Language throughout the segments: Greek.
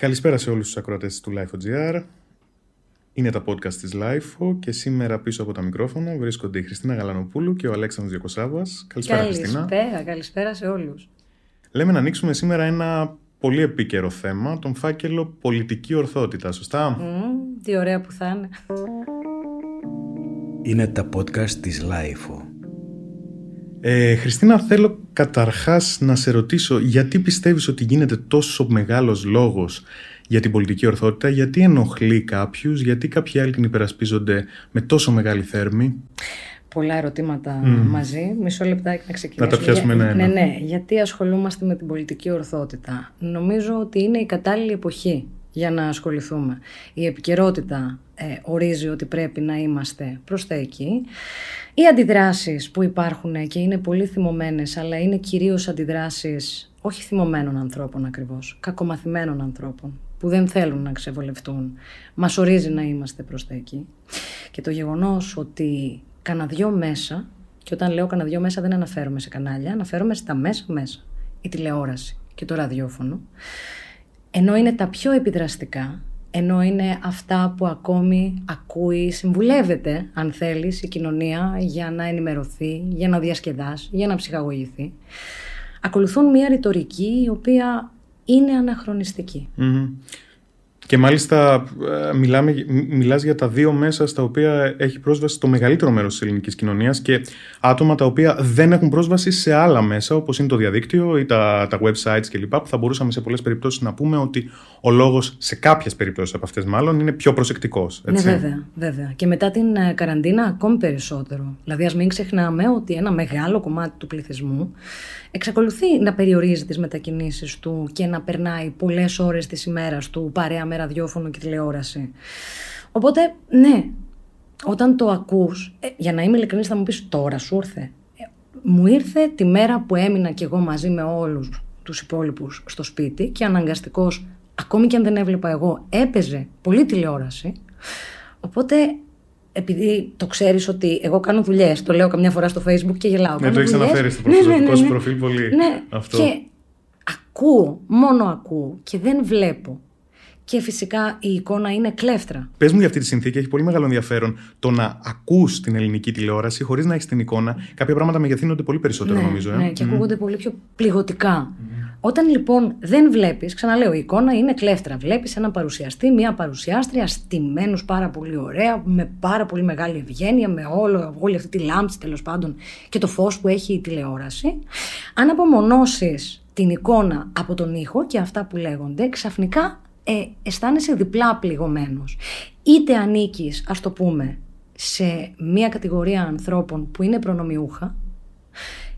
Καλησπέρα σε όλους τους ακροατές του Life.gr. Είναι τα podcast της LIFO και σήμερα πίσω από τα μικρόφωνα βρίσκονται η Χριστίνα Γαλανοπούλου και ο Αλέξανδρος Διακοσάββας. Καλησπέρα, Χριστίνα. Καλησπέρα σε όλους. Λέμε να ανοίξουμε σήμερα ένα πολύ επίκαιρο θέμα, τον φάκελο πολιτική ορθότητα, σωστά? Τι ωραία που θα είναι. Είναι τα podcast της LIFO. Χριστίνα, θέλω καταρχάς να σε ρωτήσω γιατί πιστεύεις ότι γίνεται τόσο μεγάλος λόγος για την πολιτική ορθότητα, γιατί ενοχλεί κάποιους, γιατί κάποιοι άλλοι την υπερασπίζονται με τόσο μεγάλη θέρμη? Πολλά ερωτήματα μαζί. Μισό λεπτάκι να ξεκινήσουμε. Να τα πιάσουμε ένα-ένα. Ναι. Γιατί ασχολούμαστε με την πολιτική ορθότητα? Νομίζω ότι είναι η κατάλληλη εποχή για να ασχοληθούμε. Η επικαιρότητα ορίζει ότι πρέπει να είμαστε προς τα εκεί. Οι αντιδράσεις που υπάρχουν και είναι πολύ θυμωμένες, αλλά είναι κυρίως αντιδράσεις όχι θυμωμένων ανθρώπων ακριβώς, κακομαθημένων ανθρώπων που δεν θέλουν να ξεβολευτούν, μας ορίζει να είμαστε προς τα εκεί. Και το γεγονός ότι κανα δυο μέσα, και όταν λέω κανα δυο μέσα δεν αναφέρομαι σε κανάλια, αναφέρομαι στα μέσα, η τηλεόραση και το ραδιόφωνο, ενώ είναι τα πιο επιδραστικά, ενώ είναι αυτά που ακόμη ακούει, συμβουλεύεται, αν θέλεις, η κοινωνία για να ενημερωθεί, για να διασκεδάσει, για να ψυχαγωγηθεί, ακολουθούν μια ρητορική η οποία είναι αναχρονιστική. Και μάλιστα μιλάς για τα δύο μέσα στα οποία έχει πρόσβαση το μεγαλύτερο μέρος της ελληνικής κοινωνίας και άτομα τα οποία δεν έχουν πρόσβαση σε άλλα μέσα όπως είναι το διαδίκτυο ή τα websites κλπ. Που θα μπορούσαμε σε πολλές περιπτώσεις να πούμε ότι ο λόγος σε κάποιες περιπτώσεις από αυτές μάλλον είναι πιο προσεκτικός. Έτσι? Ναι, βέβαια. Και μετά την καραντίνα ακόμη περισσότερο. Δηλαδή ας μην ξεχνάμε ότι ένα μεγάλο κομμάτι του πληθυσμού εξακολουθεί να περιορίζει τις μετακινήσεις του και να περνάει πολλές ώρες της ημέρας του παρέα με ραδιόφωνο και τηλεόραση. Οπότε, ναι, όταν το ακούς, για να είμαι ειλικρινής θα μου πεις τώρα σου ήρθε. Μου ήρθε τη μέρα που έμεινα κι εγώ μαζί με όλους τους υπόλοιπους στο σπίτι και αναγκαστικός, ακόμη και αν δεν έβλεπα εγώ, έπαιζε πολύ τηλεόραση. Οπότε, επειδή το ξέρεις ότι εγώ κάνω δουλειές, το λέω καμιά φορά στο Facebook και γελάω. Ναι, το έχεις αναφέρει στο προσωπικό σου προφίλ πολύ αυτό. Και ακούω, μόνο ακούω και δεν βλέπω. Και φυσικά η εικόνα είναι κλέφτρα. Πες μου για αυτή τη συνθήκη, έχει πολύ μεγάλο ενδιαφέρον το να ακούς την ελληνική τηλεόραση χωρίς να έχεις την εικόνα. Κάποια πράγματα μεγεθύνονται πολύ περισσότερο, νομίζω. Ναι, και ακούγονται πολύ πιο πληγωτικά. Όταν λοιπόν δεν βλέπεις, ξαναλέω, η εικόνα είναι κλέφτρα. Βλέπεις έναν παρουσιαστή, μία παρουσιάστρια, στημένους πάρα πολύ ωραία, με πάρα πολύ μεγάλη ευγένεια, με όλη αυτή τη λάμψη τέλος πάντων και το φως που έχει η τηλεόραση. Αν απομονώσεις την εικόνα από τον ήχο και αυτά που λέγονται, ξαφνικά αισθάνεσαι διπλά πληγωμένος. Είτε ανήκεις, ας το πούμε, σε μία κατηγορία ανθρώπων που είναι προνομιούχα,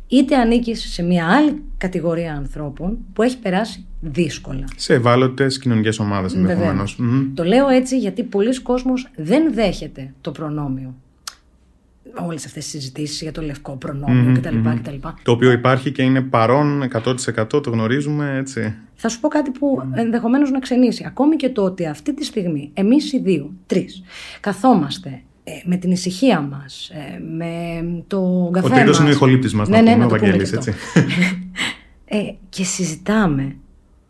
είτε ανήκεις σε μία άλλη κατηγορία ανθρώπων που έχει περάσει δύσκολα. Σε ευάλωτες κοινωνικές ομάδες ενδεχομένως. Το λέω έτσι γιατί πολλοί κόσμος δεν δέχεται το προνόμιο. Όλες αυτές τις συζητήσεις για το λευκό προνόμιο κτλ. Το οποίο υπάρχει και είναι παρόν 100%, το γνωρίζουμε, έτσι. Θα σου πω κάτι που ενδεχομένως να ξενήσει. Ακόμη και το ότι αυτή τη στιγμή εμείς οι δύο, τρεις, καθόμαστε με την ησυχία μας, με το καφέ μας. Ο τρίτος είναι ο ηχολήπτης μας, να πούμε, ο Βαγγέλης, έτσι. Και συζητάμε.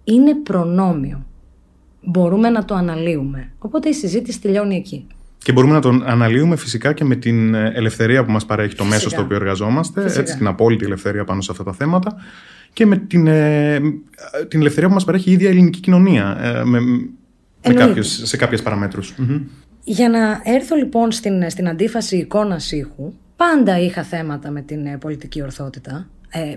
Είναι προνόμιο. Μπορούμε να το αναλύουμε. Οπότε η συζήτηση τελειώνει εκεί. Και μπορούμε να τον αναλύουμε φυσικά και με την ελευθερία που μας παρέχει το μέσο στο οποίο εργαζόμαστε, έτσι, την απόλυτη ελευθερία πάνω σε αυτά τα θέματα και με την ελευθερία που μας παρέχει η ίδια ελληνική κοινωνία σε κάποιες παραμέτρους. Για να έρθω λοιπόν στην αντίφαση εικόνας ήχου, πάντα είχα θέματα με την πολιτική ορθότητα.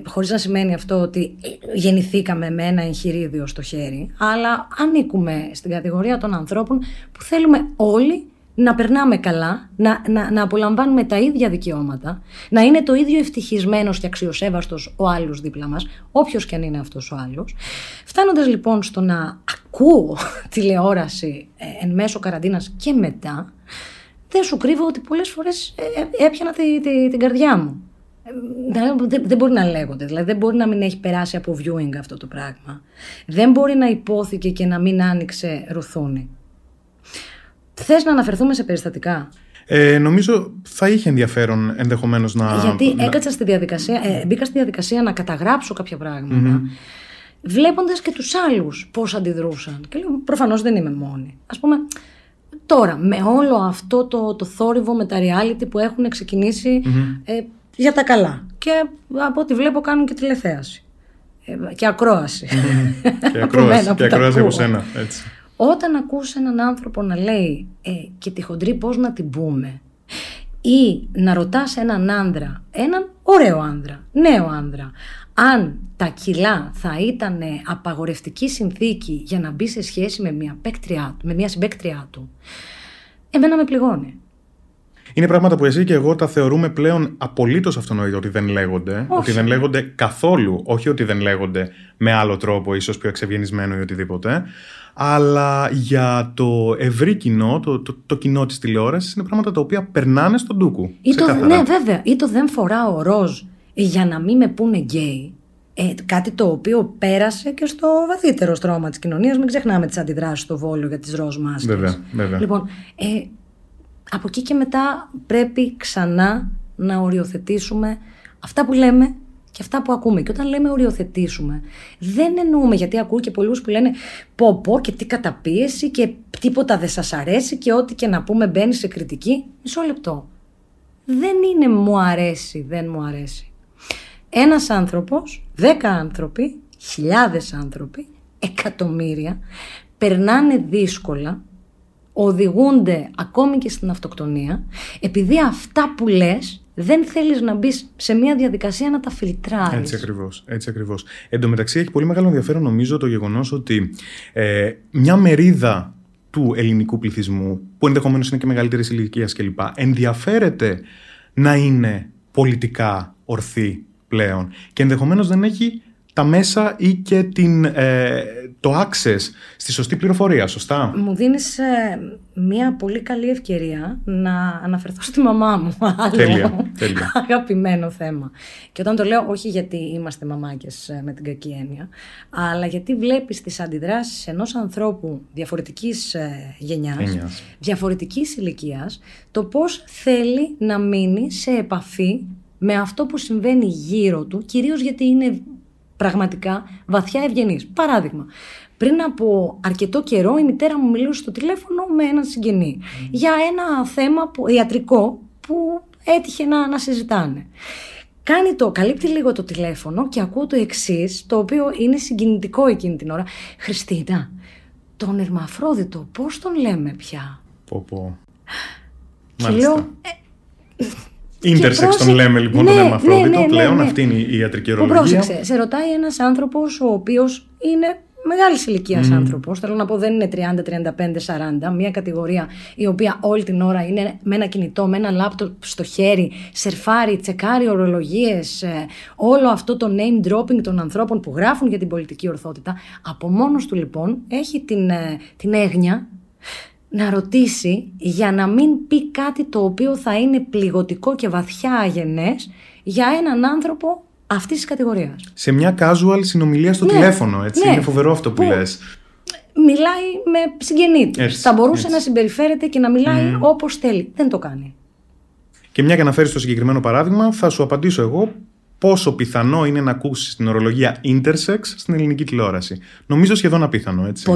Χωρίς να σημαίνει αυτό ότι γεννηθήκαμε με ένα εγχειρίδιο στο χέρι, αλλά ανήκουμε στην κατηγορία των ανθρώπων που θέλουμε όλοι να περνάμε καλά, να απολαμβάνουμε τα ίδια δικαιώματα, να είναι το ίδιο ευτυχισμένος και αξιοσέβαστος ο άλλος δίπλα μας, όποιος και αν είναι αυτός ο άλλος. Φτάνοντας λοιπόν στο να ακούω τηλεόραση εν μέσω καραντίνας και μετά, δεν σου κρύβω ότι πολλές φορές έπιανα την καρδιά μου. Δεν μπορεί να λέγονται, δηλαδή δεν μπορεί να μην έχει περάσει από viewing αυτό το πράγμα. Δεν μπορεί να υπόθηκε και να μην άνοιξε ρουθούνη. Θες να αναφερθούμε σε περιστατικά? Νομίζω θα είχε ενδιαφέρον ενδεχομένως να... Γιατί μπήκα στη διαδικασία να καταγράψω κάποια πράγματα. βλέποντας και τους άλλους πώς αντιδρούσαν. Και λέω, προφανώς δεν είμαι μόνη. Ας πούμε, τώρα, με όλο αυτό το θόρυβο με τα reality που έχουν ξεκινήσει για τα καλά. Και από ό,τι βλέπω κάνουν και τηλεθέαση. Και ακρόαση. Και ακρόαση από σένα. Έτσι. Όταν ακούς έναν άνθρωπο να λέει και τη χοντρή πώς να την πούμε, ή να ρωτάς έναν άνδρα, έναν ωραίο άνδρα, νέο άνδρα, αν τα κιλά θα ήταν απαγορευτική συνθήκη για να μπει σε σχέση με μια συμπαίκτριά του, εμένα με πληγώνει. Είναι πράγματα που εσύ και εγώ τα θεωρούμε πλέον απολύτως αυτονόητο ότι δεν λέγονται. Όχι. Ότι δεν λέγονται καθόλου. Όχι ότι δεν λέγονται με άλλο τρόπο, ίσως πιο εξευγενισμένο ή οτιδήποτε. Αλλά για το ευρύ κοινό, το κοινό της τηλεόρασης, είναι πράγματα τα οποία περνάνε στον ντούκου. Ναι, βέβαια. Ή το δεν φοράω ροζ για να μην με πούνε γκέι. Κάτι το οποίο πέρασε και στο βαθύτερο στρώμα της κοινωνίας. Μην ξεχνάμε τις αντιδράσεις στο Βόλιο για τις ροζ μάσκες. Βέβαια, βέβαια. Λοιπόν, από εκεί και μετά πρέπει ξανά να οριοθετήσουμε αυτά που λέμε και αυτά που ακούμε. Και όταν λέμε οριοθετήσουμε, δεν εννοούμε, γιατί ακούω και πολλούς που λένε πω και τι καταπίεση και τίποτα δεν σας αρέσει και ό,τι και να πούμε μπαίνει σε κριτική. Μισό λεπτό. Δεν είναι μου αρέσει, δεν μου αρέσει. Ένας άνθρωπος, 10 άνθρωποι, 1000 άνθρωποι, 100.000.000 περνάνε δύσκολα, οδηγούνται ακόμη και στην αυτοκτονία, επειδή αυτά που λες δεν θέλεις να μπεις σε μια διαδικασία να τα φιλτράρεις. Έτσι ακριβώς, έτσι ακριβώς. Εν τω μεταξύ έχει πολύ μεγάλο ενδιαφέρον νομίζω το γεγονός ότι μια μερίδα του ελληνικού πληθυσμού, που ενδεχομένως είναι και μεγαλύτερης ηλικίας κλπ, ενδιαφέρεται να είναι πολιτικά ορθή πλέον και ενδεχομένως δεν έχει τα μέσα ή και το access στη σωστή πληροφορία, σωστά. Μου δίνεις μια πολύ καλή ευκαιρία να αναφερθώ στη μαμά μου. Τέλεια, τέλεια. Αγαπημένο θέμα. Και όταν το λέω, όχι γιατί είμαστε μαμάκες με την κακή έννοια, αλλά γιατί βλέπεις τις αντιδράσεις ενός ανθρώπου διαφορετικής γενιάς, διαφορετικής ηλικίας, το πώς θέλει να μείνει σε επαφή με αυτό που συμβαίνει γύρω του, κυρίως γιατί είναι πραγματικά βαθιά ευγενής. Παράδειγμα, πριν από αρκετό καιρό η μητέρα μου μιλούσε στο τηλέφωνο με έναν συγγενή για ένα θέμα ιατρικό που έτυχε να συζητάνε. Καλύπτει λίγο το τηλέφωνο και ακούω το εξής, το οποίο είναι συγκινητικό εκείνη την ώρα. Χριστίνα, τον Ερμαφρόδιτο πώς τον λέμε πια? Πω. Και λέω... Ίντερσεξ τον λέμε λοιπόν, ναι, τον Ερμαφρόδιτο, ναι, πλέον αυτή είναι η ιατρική ορολογία. Πρόσεξε, σε ρωτάει ένας άνθρωπος ο οποίος είναι μεγάλης ηλικίας άνθρωπος, θέλω να πω δεν είναι 30, 35, 40, μια κατηγορία η οποία όλη την ώρα είναι με ένα κινητό, με ένα λάπτοπ στο χέρι, σερφάρει, τσεκάρει ορολογίες, όλο αυτό το name dropping των ανθρώπων που γράφουν για την πολιτική ορθότητα. Από μόνος του λοιπόν έχει την έγνοια να ρωτήσει για να μην πει κάτι το οποίο θα είναι πληγωτικό και βαθιά αγενές για έναν άνθρωπο αυτής της κατηγορίας. Σε μια casual συνομιλία στο τηλέφωνο, έτσι. Ναι, είναι φοβερό αυτό που λες. Μιλάει με συγγενή του. Θα μπορούσε να συμπεριφέρεται και να μιλάει όπως θέλει. Δεν το κάνει. Και μια και αναφέρεις το συγκεκριμένο παράδειγμα, θα σου απαντήσω εγώ πόσο πιθανό είναι να ακούσεις την ορολογία intersex στην ελληνική τηλεόραση. Νομίζω σχεδόν απίθανο, έτσι.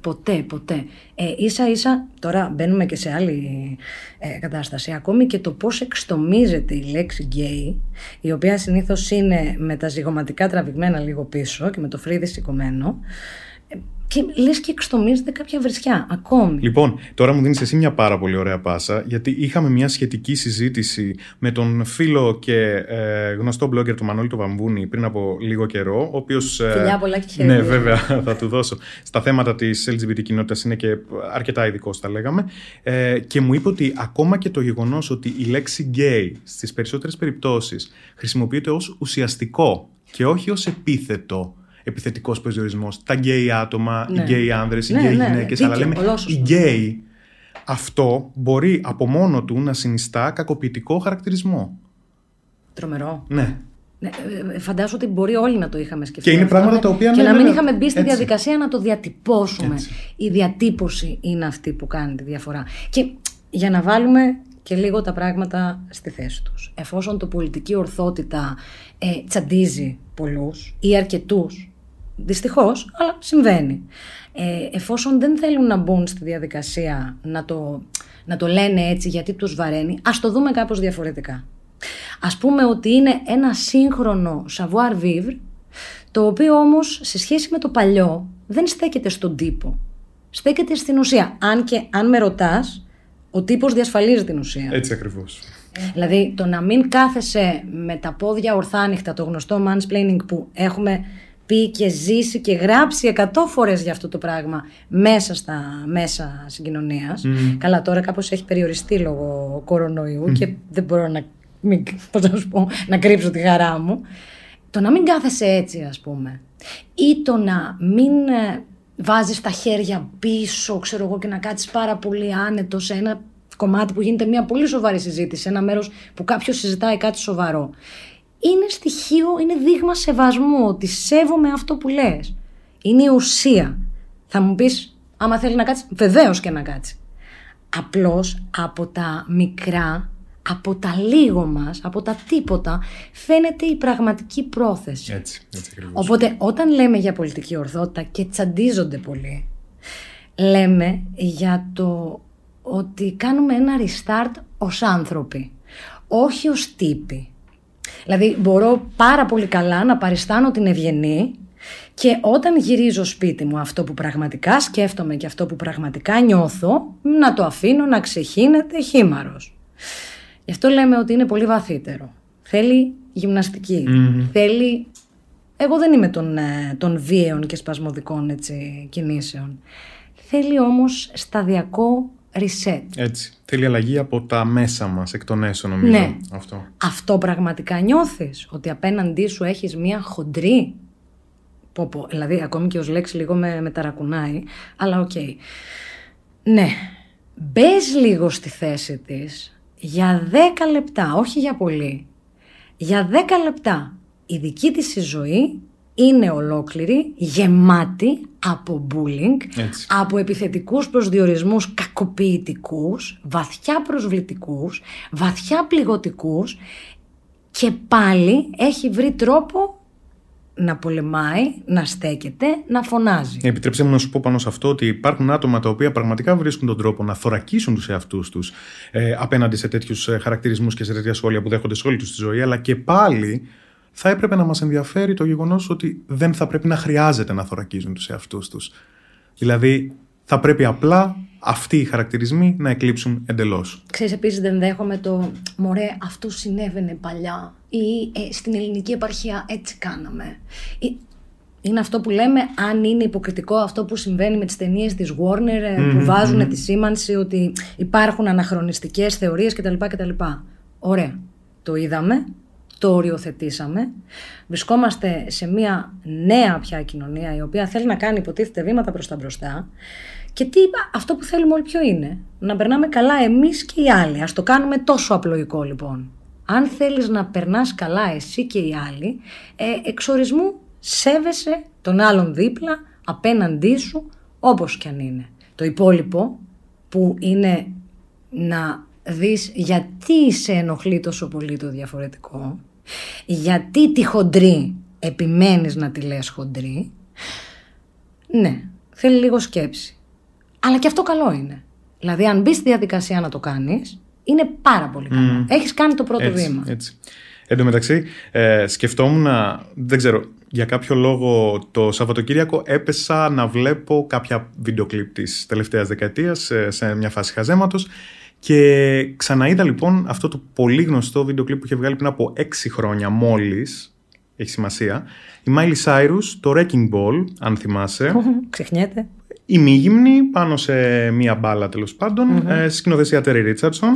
Ποτέ. Ίσα-ίσα, τώρα μπαίνουμε και σε άλλη κατάσταση, ακόμη και το πώς εξτομίζεται η λέξη γκέι, η οποία συνήθως είναι με τα ζυγωματικά τραβηγμένα λίγο πίσω και με το φρύδι σηκωμένο, και λες και εξτομίζεται κάποια βρισιά ακόμη. Λοιπόν, τώρα μου δίνεις εσύ μια πάρα πολύ ωραία πάσα, γιατί είχαμε μια σχετική συζήτηση με τον φίλο και γνωστό blogger του Μανώλη του Βαμβούνη πριν από λίγο καιρό, ο οποίος... Φιλιά πολλά και χέρια. Ναι, βέβαια, θα του δώσω. Στα θέματα της LGBT κοινότητας είναι και αρκετά ειδικός, τα λέγαμε. Και μου είπε ότι ακόμα και το γεγονός ότι η λέξη gay στις περισσότερες περιπτώσεις χρησιμοποιείται ως ουσιαστικό και όχι ως επίθετο. Επιθετικός προσδιορισμός, τα γκέι άτομα, οι γκέι άνδρες, οι γκέι γυναίκες, αλλά λέμε οι γκέι. Αυτό μπορεί από μόνο του να συνιστά κακοποιητικό χαρακτηρισμό. Τρομερό. Ναι. Φαντάζομαι ότι μπορεί όλοι να το είχαμε σκεφτεί. Και είναι πράγματα τα οποία. Και να μην είχαμε μπει στη διαδικασία να το διατυπώσουμε. Έτσι. Η διατύπωση είναι αυτή που κάνει τη διαφορά. Και για να βάλουμε και λίγο τα πράγματα στη θέση τους. Εφόσον το πολιτική ορθότητα τσαντίζει πολλούς ή αρκετούς, Δυστυχώς, αλλά συμβαίνει. Εφόσον δεν θέλουν να μπουν στη διαδικασία να το λένε έτσι γιατί τους βαραίνει, ας το δούμε κάπως διαφορετικά. Ας πούμε ότι είναι ένα σύγχρονο savoir-vivre, το οποίο όμως σε σχέση με το παλιό δεν στέκεται στον τύπο. Στέκεται στην ουσία. Αν και αν με ρωτάς, ο τύπος διασφαλίζει την ουσία. Έτσι ακριβώς. Δηλαδή το να μην κάθεσαι με τα πόδια ορθάνυχτα, το γνωστό mansplaining που έχουμε πει και ζήσει και γράψει 100 φορές για αυτό το πράγμα μέσα στα μέσα συγκοινωνίας. Καλά, τώρα κάπως έχει περιοριστεί λόγω κορονοϊού και δεν μπορώ να κρύψω τη χαρά μου. Το να μην κάθεσαι έτσι, ας πούμε, ή το να μην βάζεις τα χέρια πίσω, ξέρω εγώ, και να κάτσεις πάρα πολύ άνετο σε ένα κομμάτι που γίνεται μια πολύ σοβαρή συζήτηση, ένα μέρος που κάποιος συζητάει κάτι σοβαρό. Είναι στοιχείο, είναι δείγμα σεβασμού, ότι σέβομαι αυτό που λες. Είναι η ουσία. Θα μου πεις, άμα θέλει να κάτσει, βεβαίως και να κάτσει. Απλώς από τα μικρά, από τα λίγο μας, από τα τίποτα, φαίνεται η πραγματική πρόθεση. Έτσι ακριβώς. Οπότε όταν λέμε για πολιτική ορθότητα, και τσαντίζονται πολύ, λέμε για το ότι κάνουμε ένα restart ως άνθρωποι, όχι ως τύποι. Δηλαδή μπορώ πάρα πολύ καλά να παριστάνω την ευγενή, και όταν γυρίζω σπίτι μου αυτό που πραγματικά σκέφτομαι και αυτό που πραγματικά νιώθω, να το αφήνω να ξεχύνεται χήμαρος. Γι' αυτό λέμε ότι είναι πολύ βαθύτερο. Θέλει γυμναστική. Θέλει... Εγώ δεν είμαι των βίαιων και σπασμωδικών, έτσι, κινήσεων. Θέλει όμως σταδιακό reset. Έτσι. Θέλει αλλαγή από τα μέσα μας, εκ των έσω, νομίζω. Ναι. Αυτό πραγματικά νιώθεις? Ότι απέναντί σου έχεις μία χοντρή... Δηλαδή, ακόμη και ως λέξη λίγο με ταρακουνάει, αλλά οκ. Ναι. Μπες λίγο στη θέση της... Για 10 λεπτά, όχι για πολύ. Για 10 λεπτά. Η δική της η ζωή είναι ολόκληρη, γεμάτη από bullying, έτσι, από επιθετικούς προσδιορισμούς κακοποιητικούς, βαθιά προσβλητικούς, βαθιά πληγωτικούς, και πάλι έχει βρει τρόπο να πολεμάει, να στέκεται, να φωνάζει. Επιτρέψτε μου να σου πω πάνω σε αυτό ότι υπάρχουν άτομα τα οποία πραγματικά βρίσκουν τον τρόπο να θωρακίσουν τους εαυτούς τους απέναντι σε τέτοιους χαρακτηρισμούς και σε τέτοια σχόλια που δέχονται σε όλη τους τη ζωή, αλλά και πάλι θα έπρεπε να μας ενδιαφέρει το γεγονός ότι δεν θα πρέπει να χρειάζεται να θωρακίζουν τους εαυτούς τους. Δηλαδή, θα πρέπει απλά αυτοί οι χαρακτηρισμοί να εκλείψουν εντελώς. Ξέρεις, επίσης δεν δέχομαι το «μωρέ, αυτό συνέβαινε παλιά» ή «στην ελληνική επαρχία έτσι κάναμε». Είναι αυτό που λέμε, αν είναι υποκριτικό αυτό που συμβαίνει με τις ταινίες της Warner, που βάζουν τη σήμανση ότι υπάρχουν αναχρονιστικές θεωρίες κτλ. Ωραία, το είδαμε, το οριοθετήσαμε. Βρισκόμαστε σε μια νέα πια κοινωνία, η οποία θέλει να κάνει, υποτίθεται, βήματα προς τα μπροστά. Και αυτό που θέλουμε όλοι ποιο είναι? Να περνάμε καλά εμείς και οι άλλοι. Ας το κάνουμε τόσο απλοϊκό, λοιπόν. Αν θέλεις να περνάς καλά εσύ και οι άλλοι, εξορισμού σέβεσαι τον άλλον δίπλα, απέναντί σου, όπως κι αν είναι. Το υπόλοιπο, που είναι να δεις γιατί σε ενοχλεί τόσο πολύ το διαφορετικό, γιατί τη χοντρή επιμένεις να τη λες χοντρή, ναι, θέλει λίγο σκέψη. Αλλά και αυτό καλό είναι. Δηλαδή, αν μπεις στη διαδικασία να το κάνεις, είναι πάρα πολύ καλό. Έχεις κάνει το πρώτο βήμα. Έτσι. Εν τω μεταξύ, σκεφτόμουν, δεν ξέρω, για κάποιο λόγο το Σαββατοκύριακο έπεσα να βλέπω κάποια βίντεο κλιπ της τελευταίας δεκαετίας σε μια φάση χαζέματος, και ξαναείδα λοιπόν αυτό το πολύ γνωστό βίντεο κλιπ που είχε βγάλει πριν από 6 χρόνια μόλις. Έχει σημασία. Η Miley Cyrus, το Wrecking Ball, αν θυμάσαι. Ξεχνιέται. Ημίγυμνη, πάνω σε μία μπάλα, τέλος πάντων, σκηνοθεσία Terry Richardson.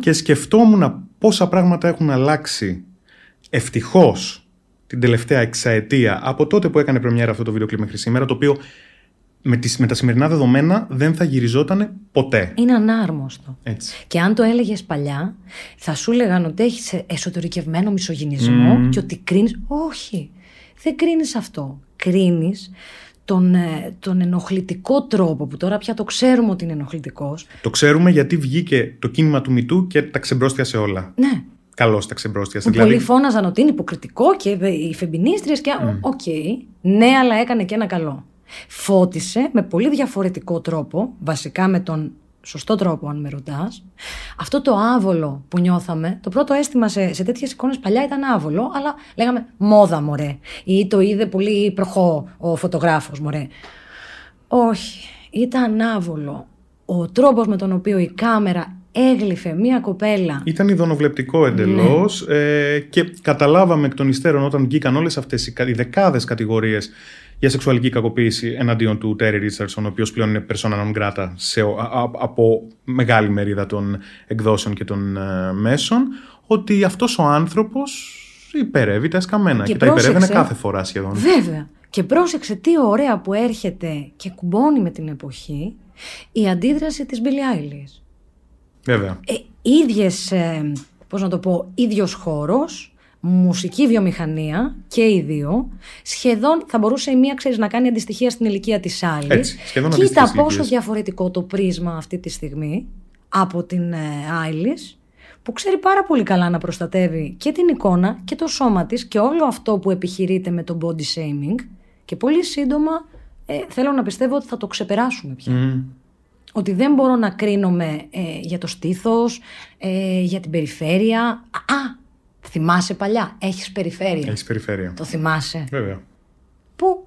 Και σκεφτόμουν πόσα πράγματα έχουν αλλάξει, ευτυχώς, την τελευταία εξαετία, από τότε που έκανε πρεμιέρα αυτό το βίντεο κλιπ μέχρι σήμερα, το οποίο με τα σημερινά δεδομένα δεν θα γυριζόταν ποτέ. Είναι ανάρμοστο. Έτσι. Και αν το έλεγες παλιά, θα σου λέγανε ότι έχεις εσωτερικευμένο μισογυνισμό και ότι κρίνεις. Όχι, δεν κρίνεις αυτό. Κρίνεις τον ενοχλητικό τρόπο, που τώρα πια το ξέρουμε ότι είναι ενοχλητικός. Το ξέρουμε γιατί βγήκε το κίνημα του Μητού και τα ξεμπρόστιασε όλα. Ναι. καλώς τα ξεμπρόστιασε. Δηλαδή... Πολλοί φώναζαν ότι είναι υποκριτικό και οι φεμπινίστριες και... Οκ, ναι, αλλά έκανε και ένα καλό. Φώτισε με πολύ διαφορετικό τρόπο, βασικά με τον σωστό τρόπο αν με ρωτάς. Αυτό το άβολο που νιώθαμε, το πρώτο αίσθημα σε τέτοιες εικόνες παλιά ήταν άβολο, αλλά λέγαμε μόδα μωρέ, ή το είδε πολύ προχώ ο φωτογράφος μωρέ. Όχι, ήταν άβολο ο τρόπος με τον οποίο η κάμερα έγλυφε μία κοπέλα. Ήταν ειδωνοβλεπτικό εντελώς, και καταλάβαμε εκ των υστέρων όταν βγήκαν όλες αυτές οι δεκάδες κατηγορίες για σεξουαλική κακοποίηση εναντίον του Terry Richardson, ο οποίος πλέον είναι persona non grata από μεγάλη μερίδα των εκδόσεων και των μέσων, ότι αυτός ο άνθρωπος υπερεύει τα εσκαμμένα και τα υπερεύαινε κάθε φορά σχεδόν. Βέβαια. Και πρόσεξε τι ωραία που έρχεται και κουμπώνει με την εποχή η αντίδραση της Billie Eilish. Βέβαια. Ίδιος χώρος, μουσική βιομηχανία και οι δύο. Σχεδόν θα μπορούσε η μία, ξέρεις, να κάνει αντιστοιχεία στην ηλικία της άλλης. Έτσι, σχεδόν αντιστοιχεία. Κοίτα πόσο διαφορετικό το πρίσμα αυτή τη στιγμή από την Eilish, που ξέρει πάρα πολύ καλά να προστατεύει και την εικόνα και το σώμα της και όλο αυτό που επιχειρείται με το body shaming. Και πολύ σύντομα θέλω να πιστεύω ότι θα το ξεπεράσουμε πια. Ότι δεν μπορώ να κρίνομαι για το στήθος, για την περιφέρεια. Θυμάσαι παλιά, έχεις περιφέρεια. Το θυμάσαι. Βέβαια. Που,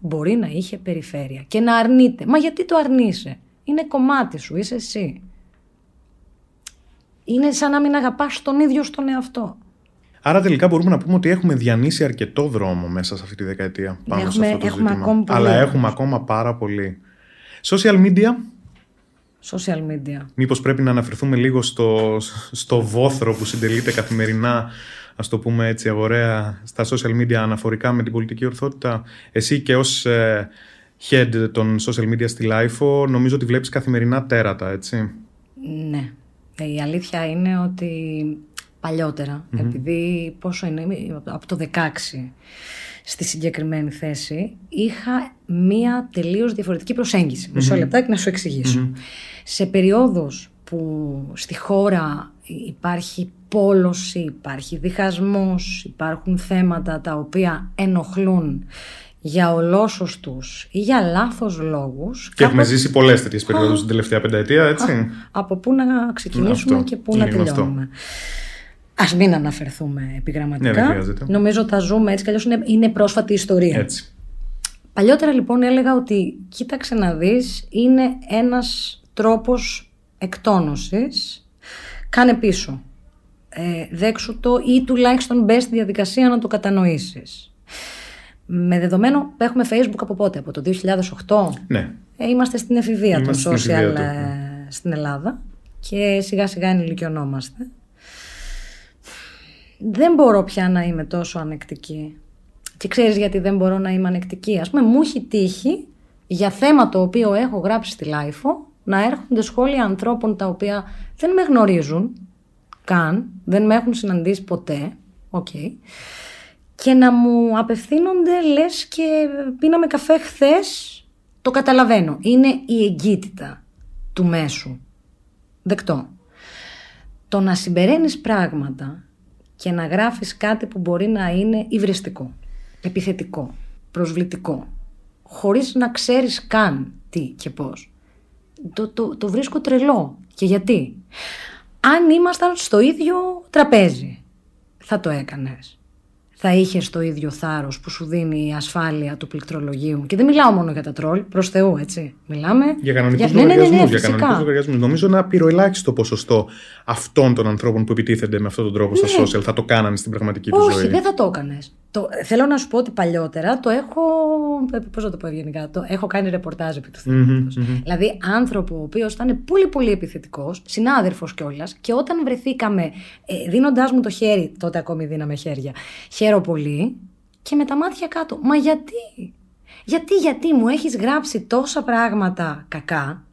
μπορεί να είχε περιφέρεια και να αρνείται. Μα γιατί το αρνείσαι? Είναι κομμάτι σου, είσαι εσύ. Είναι σαν να μην αγαπάς τον ίδιο στον εαυτό. Άρα τελικά μπορούμε να πούμε ότι έχουμε διανύσει αρκετό δρόμο μέσα σε αυτή τη δεκαετία. Πάνω σε αυτό το ζήτημα. Αλλά έχουμε ακόμα πάρα πολύ. Social media. Μήπως πρέπει να αναφερθούμε λίγο στο βόθρο που συντελείται καθημερινά, ας το πούμε έτσι αγοραία, στα social media αναφορικά με την πολιτική ορθότητα. Εσύ και ως head των social media στη LIFO, νομίζω ότι βλέπεις καθημερινά τέρατα, έτσι. Ναι. Η αλήθεια είναι ότι παλιότερα, επειδή πόσο είναι, από το 16... στη συγκεκριμένη θέση, είχα μία τελείως διαφορετική προσέγγιση. Μισό λεπτάκι να σου εξηγήσω. Σε περιόδους που στη χώρα υπάρχει πόλωση, υπάρχει διχασμός, υπάρχουν θέματα τα οποία ενοχλούν για ολόσωστους ή για λάθος λόγους. Και έχουμε ζήσει πολλές τέτοιες περιόδους την τελευταία πενταετία, έτσι. Από πού να ξεκινήσουμε και πού να τελειώνουμε. Ας μην αναφερθούμε επιγραμματικά. Ναι, νομίζω τα ζούμε έτσι, καλώς είναι πρόσφατη ιστορία. Έτσι. Παλιότερα λοιπόν έλεγα ότι κοίταξε να δεις, είναι ένας τρόπος εκτόνωσης. Κάνε πίσω. Δέξου το ή τουλάχιστον μπες στη διαδικασία να το κατανοήσεις. Με δεδομένο που έχουμε Facebook από πότε, από το 2008. Ναι. Είμαστε στην εφηβεία των social στην Ελλάδα και σιγά σιγά ενηλικιωνόμαστε. Δεν μπορώ πια να είμαι τόσο ανεκτική. Και ξέρεις γιατί δεν μπορώ να είμαι ανεκτική? Ας πούμε, μου έχει τύχει για θέμα το οποίο έχω γράψει στη LIFO να έρχονται σχόλια ανθρώπων τα οποία δεν με γνωρίζουν καν, δεν με έχουν συναντήσει ποτέ, και να μου απευθύνονται λες και πίναμε καφέ χθες. Το καταλαβαίνω, είναι η εγκύτητα του μέσου. Δεκτό. Το να συμπεραίνεις πράγματα και να γράφεις κάτι που μπορεί να είναι υβριστικό, επιθετικό, προσβλητικό, χωρίς να ξέρεις καν τι και πώς, το βρίσκω τρελό. Και γιατί? Αν ήμασταν στο ίδιο τραπέζι, θα το έκανες? Θα είχες το ίδιο θάρρος που σου δίνει η ασφάλεια του πληκτρολογίου? Και δεν μιλάω μόνο για τα τρόλ, προς Θεού, έτσι. Μιλάμε για κανονικούς λογαριασμούς. Νομίζω ένα απειροελάχιστο ποσοστό αυτών των ανθρώπων που επιτίθενται με αυτόν τον τρόπο στα social θα το κάνανε στην πραγματική του ζωή. Όχι, δεν θα το έκανες. Θέλω να σου πω ότι παλιότερα το έχω. Πώς να το πω ευγενικά? Το έχω κάνει ρεπορτάζ επί του θέματος. Δηλαδή, άνθρωπο ο οποίος ήταν πολύ πολύ επιθετικός, συνάδελφος κιόλας, και όταν βρεθήκαμε, δίνοντάς μου το χέρι, τότε ακόμη δίναμε χέρια, χαίρο πολύ, και με τα μάτια κάτω. Μα γιατί? Γιατί μου έχεις γράψει τόσα πράγματα κακά?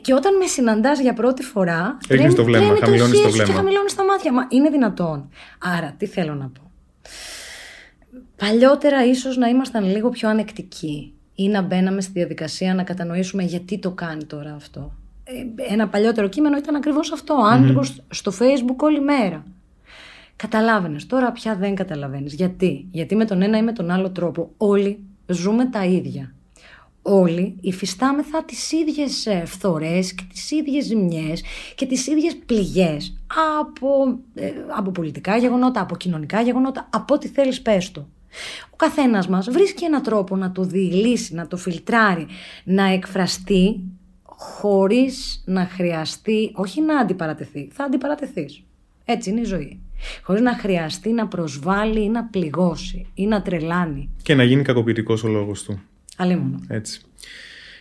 Και όταν με συναντάς για πρώτη φορά, ρίχνεις το βλέμμα, χαμηλώνεις το βλέμμα και χαμηλώνεις τα μάτια. Μα είναι δυνατόν? Άρα τι θέλω να πω? Παλιότερα ίσως να ήμασταν λίγο πιο ανεκτικοί ή να μπαίναμε στη διαδικασία να κατανοήσουμε γιατί το κάνει τώρα αυτό. ένα παλιότερο κείμενο ήταν ακριβώς αυτό. Άνθρωπος στο Facebook όλη μέρα. Καταλάβαινες, τώρα πια δεν καταλαβαίνεις. Γιατί με τον ένα ή με τον άλλο τρόπο όλοι ζούμε τα ίδια. Όλοι υφιστάμεθα τις ίδιες φθορές και τις ίδιες ζημιές και τις ίδιες πληγές από πολιτικά γεγονότα, από κοινωνικά γεγονότα, από ό,τι θέλεις πες το. Ο καθένας μας βρίσκει έναν τρόπο να το διηλύσει, να το φιλτράρει, να εκφραστεί χωρίς να χρειαστεί, όχι να αντιπαρατεθεί, θα αντιπαρατεθείς. Έτσι είναι η ζωή. Χωρίς να χρειαστεί να προσβάλλει ή να πληγώσει ή να τρελάνει. Και να γίνει κακοποιητικός ο λόγος του. Αλλήμον. Έτσι.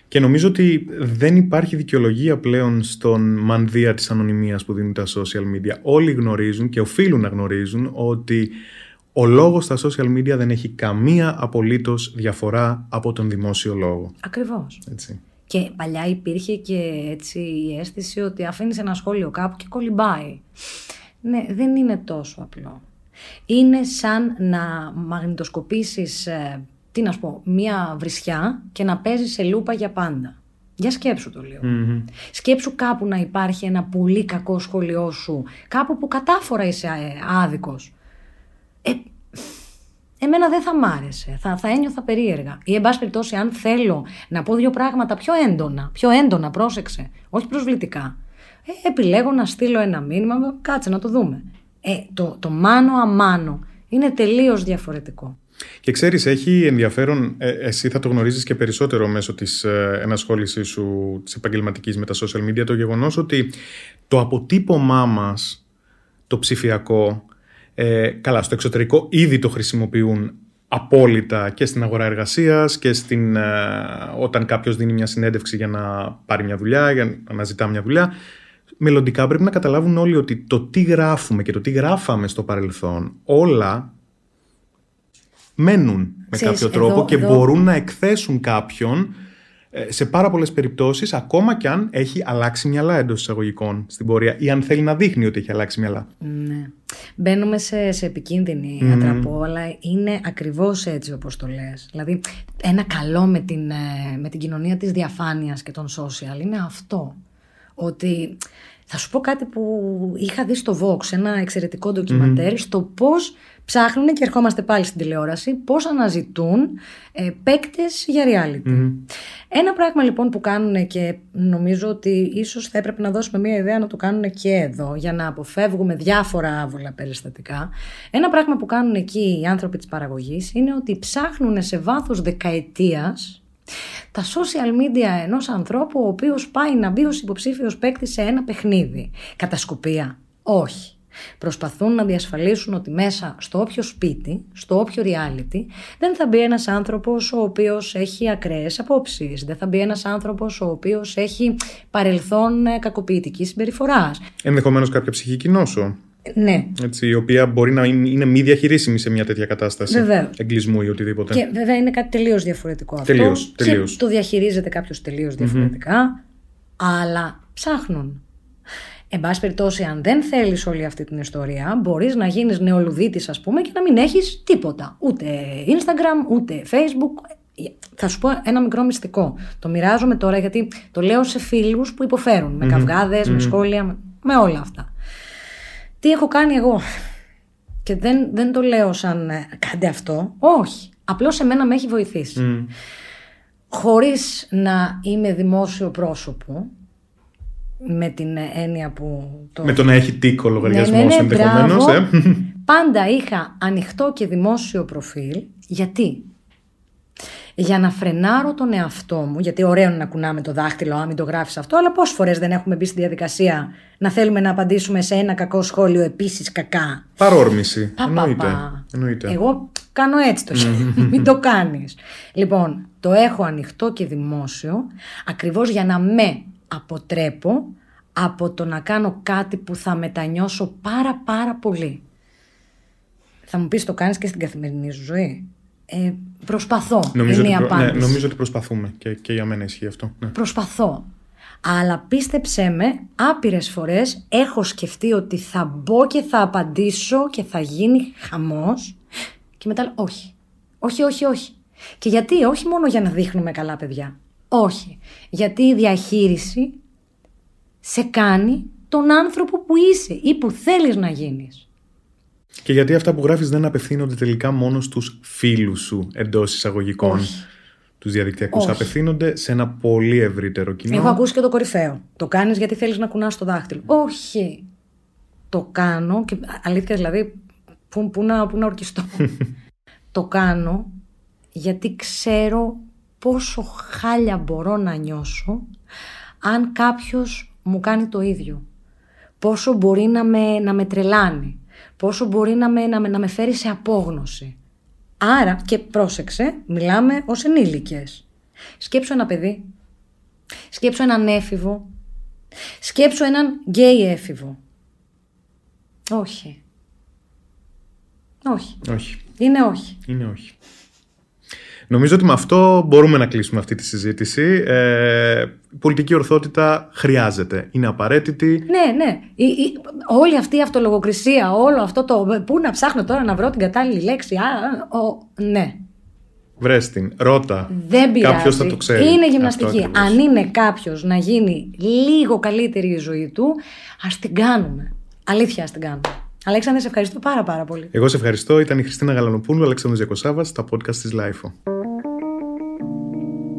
Και νομίζω ότι δεν υπάρχει δικαιολογία πλέον στον μανδύα της ανωνυμίας που δίνουν τα social media. Όλοι γνωρίζουν και οφείλουν να γνωρίζουν ότι ο λόγος στα social media δεν έχει καμία απολύτως διαφορά από τον δημόσιο λόγο. Ακριβώς. Έτσι. Και παλιά υπήρχε και έτσι η αίσθηση ότι αφήνεις ένα σχόλιο κάπου και κολυμπάει. Ναι, δεν είναι τόσο απλό. Είναι σαν να μαγνητοσκοπήσεις, μία βρισιά και να παίζεις σε λούπα για πάντα. Για σκέψου το λίγο. Σκέψου κάπου να υπάρχει ένα πολύ κακό σχόλιο σου, κάπου που κατάφορα είσαι άδικος. Εμένα δεν θα μ' άρεσε, θα ένιωθα περίεργα. Ή εν πάση περιπτώσει, αν θέλω να πω δύο πράγματα πιο έντονα, πρόσεξε, όχι προσβλητικά, επιλέγω να στείλω ένα μήνυμα, κάτσε να το δούμε. Το μάνο αμάνο είναι τελείως διαφορετικό. Και ξέρεις, έχει ενδιαφέρον, εσύ θα το γνωρίζεις και περισσότερο μέσω της ενασχόλησής σου της επαγγελματικής με τα social media, το γεγονός ότι το αποτύπωμά μας, το ψηφιακό, καλά, στο εξωτερικό ήδη το χρησιμοποιούν απόλυτα και στην αγορά εργασίας και όταν κάποιος δίνει μια συνέντευξη για να πάρει μια δουλειά, για να ζητά μια δουλειά. Μελλοντικά πρέπει να καταλάβουν όλοι ότι το τι γράφουμε και το τι γράφαμε στο παρελθόν, όλα μένουν με κάποιο τρόπο εδώ. Μπορούν να εκθέσουν κάποιον σε πάρα πολλές περιπτώσεις, ακόμα κι αν έχει αλλάξει μυαλά εντός εισαγωγικών στην πορεία ή αν θέλει να δείχνει ότι έχει αλλάξει μυαλά. Ναι. Μπαίνουμε σε επικίνδυνη ατραπό, αλλά είναι ακριβώς έτσι όπως το λες. Δηλαδή, ένα καλό με την κοινωνία της διαφάνειας και των social είναι αυτό. Ότι θα σου πω κάτι που είχα δει στο Vox, ένα εξαιρετικό ντοκιμαντέρ, στο πώς ψάχνουν, και ερχόμαστε πάλι στην τηλεόραση, πώς αναζητούν παίκτες για reality. Ένα πράγμα λοιπόν που κάνουν, και νομίζω ότι ίσως θα έπρεπε να δώσουμε μια ιδέα να το κάνουν και εδώ, για να αποφεύγουμε διάφορα άβολα περιστατικά. Ένα πράγμα που κάνουν εκεί οι άνθρωποι της παραγωγής είναι ότι ψάχνουν σε βάθος δεκαετίας τα social media ενός ανθρώπου ο οποίος πάει να μπει ως υποψήφιος παίκτης σε ένα παιχνίδι. Κατασκοπία? Όχι. Προσπαθούν να διασφαλίσουν ότι μέσα στο όποιο σπίτι, στο όποιο reality, δεν θα μπει ένας άνθρωπος ο οποίος έχει ακραίες απόψεις, δεν θα μπει ένας άνθρωπος ο οποίος έχει παρελθόν κακοποιητικής συμπεριφοράς. Ενδεχομένως κάποια ψυχική νόσο. Ναι. Έτσι, η οποία μπορεί να είναι μη διαχειρίσιμη σε μια τέτοια κατάσταση. Βεβαίως. Εγκλισμού ή οτιδήποτε. Και βέβαια είναι κάτι τελείως διαφορετικό αυτό. Τελείως. Το διαχειρίζεται κάποιος τελείως διαφορετικά, αλλά ψάχνουν. Εν πάση περιπτώσει, αν δεν θέλεις όλη αυτή την ιστορία, μπορείς να γίνεις νεολουδίτης, ας πούμε, και να μην έχεις τίποτα. Ούτε Instagram, ούτε Facebook. Θα σου πω ένα μικρό μυστικό. Το μοιράζομαι τώρα γιατί το λέω σε φίλους που υποφέρουν με καυγάδες, με σχόλια, με όλα αυτά. Τι έχω κάνει εγώ? Και δεν το λέω σαν κάντε αυτό. Όχι. Απλώς εμένα με έχει βοηθήσει. Χωρίς να είμαι δημόσιο πρόσωπο, με την έννοια που... Με το να έχει τίκο λογαριασμός ενδεχομένως. Πάντα είχα ανοιχτό και δημόσιο προφίλ. Γιατί? Για να φρενάρω τον εαυτό μου, γιατί ωραίο είναι να κουνάμε το δάχτυλο, αν μην το γράφεις αυτό, αλλά πόσες φορές δεν έχουμε μπει στη διαδικασία να θέλουμε να απαντήσουμε σε ένα κακό σχόλιο επίσης κακά. Παρόρμηση. Εννοείται. Εγώ κάνω έτσι το χέρι, μην το κάνεις. Λοιπόν, το έχω ανοιχτό και δημόσιο, ακριβώς για να με αποτρέπω από το να κάνω κάτι που θα μετανιώσω πάρα πολύ. Θα μου πεις, το κάνεις και στην καθημερινή σου ζωή? Προσπαθώ. Νομίζω ότι προσπαθούμε και για μένα ισχύει αυτό. Ναι. Προσπαθώ. Αλλά πίστεψέ με, άπειρες φορές έχω σκεφτεί ότι θα μπω και θα απαντήσω και θα γίνει χαμός. Και μετά όχι. Και γιατί? Όχι μόνο για να δείχνουμε καλά παιδιά. Όχι. Γιατί η διαχείριση σε κάνει τον άνθρωπο που είσαι ή που θέλεις να γίνεις. Και γιατί αυτά που γράφεις δεν απευθύνονται τελικά μόνο στους φίλους σου εντός εισαγωγικών. Όχι. Τους διαδικτυακούς. Όχι. Απευθύνονται σε ένα πολύ ευρύτερο κοινό. Έχω ακούσει και το κορυφαίο. Το κάνεις γιατί θέλεις να κουνάς το δάχτυλο. Όχι. Το κάνω. Και αλήθεια δηλαδή, πού να ορκιστώ. Το κάνω γιατί ξέρω πόσο χάλια μπορώ να νιώσω αν κάποιος μου κάνει το ίδιο. Πόσο μπορεί να με τρελάνει. Πόσο μπορεί να με φέρει σε απόγνωση. Άρα, και πρόσεξε, μιλάμε ως ενήλικες. Σκέψου ένα παιδί. Σκέψου έναν έφηβο. Σκέψου έναν γκέι έφηβο. Όχι. Όχι. Είναι όχι. Νομίζω ότι με αυτό μπορούμε να κλείσουμε αυτή τη συζήτηση. Η πολιτική ορθότητα χρειάζεται. Είναι απαραίτητη. Ναι. Όλη αυτή η αυτολογοκρισία, όλο αυτό το πού να ψάχνω τώρα να βρω την κατάλληλη λέξη. Ναι. Βρες την, ρώτα. Δεν πειράζει. Κάποιος θα το ξέρει. Είναι γυμναστική. Αν είναι κάποιος να γίνει λίγο καλύτερη η ζωή του, ας την κάνουμε. Αλήθεια, ας την κάνουμε. Αλέξανδρε, σε ευχαριστώ πάρα πολύ. Εγώ σε ευχαριστώ. Ήταν η Χριστίνα Γαλανοπούλου, Αλέξανδρος Διακοσάββας, τα podcast της LIFO.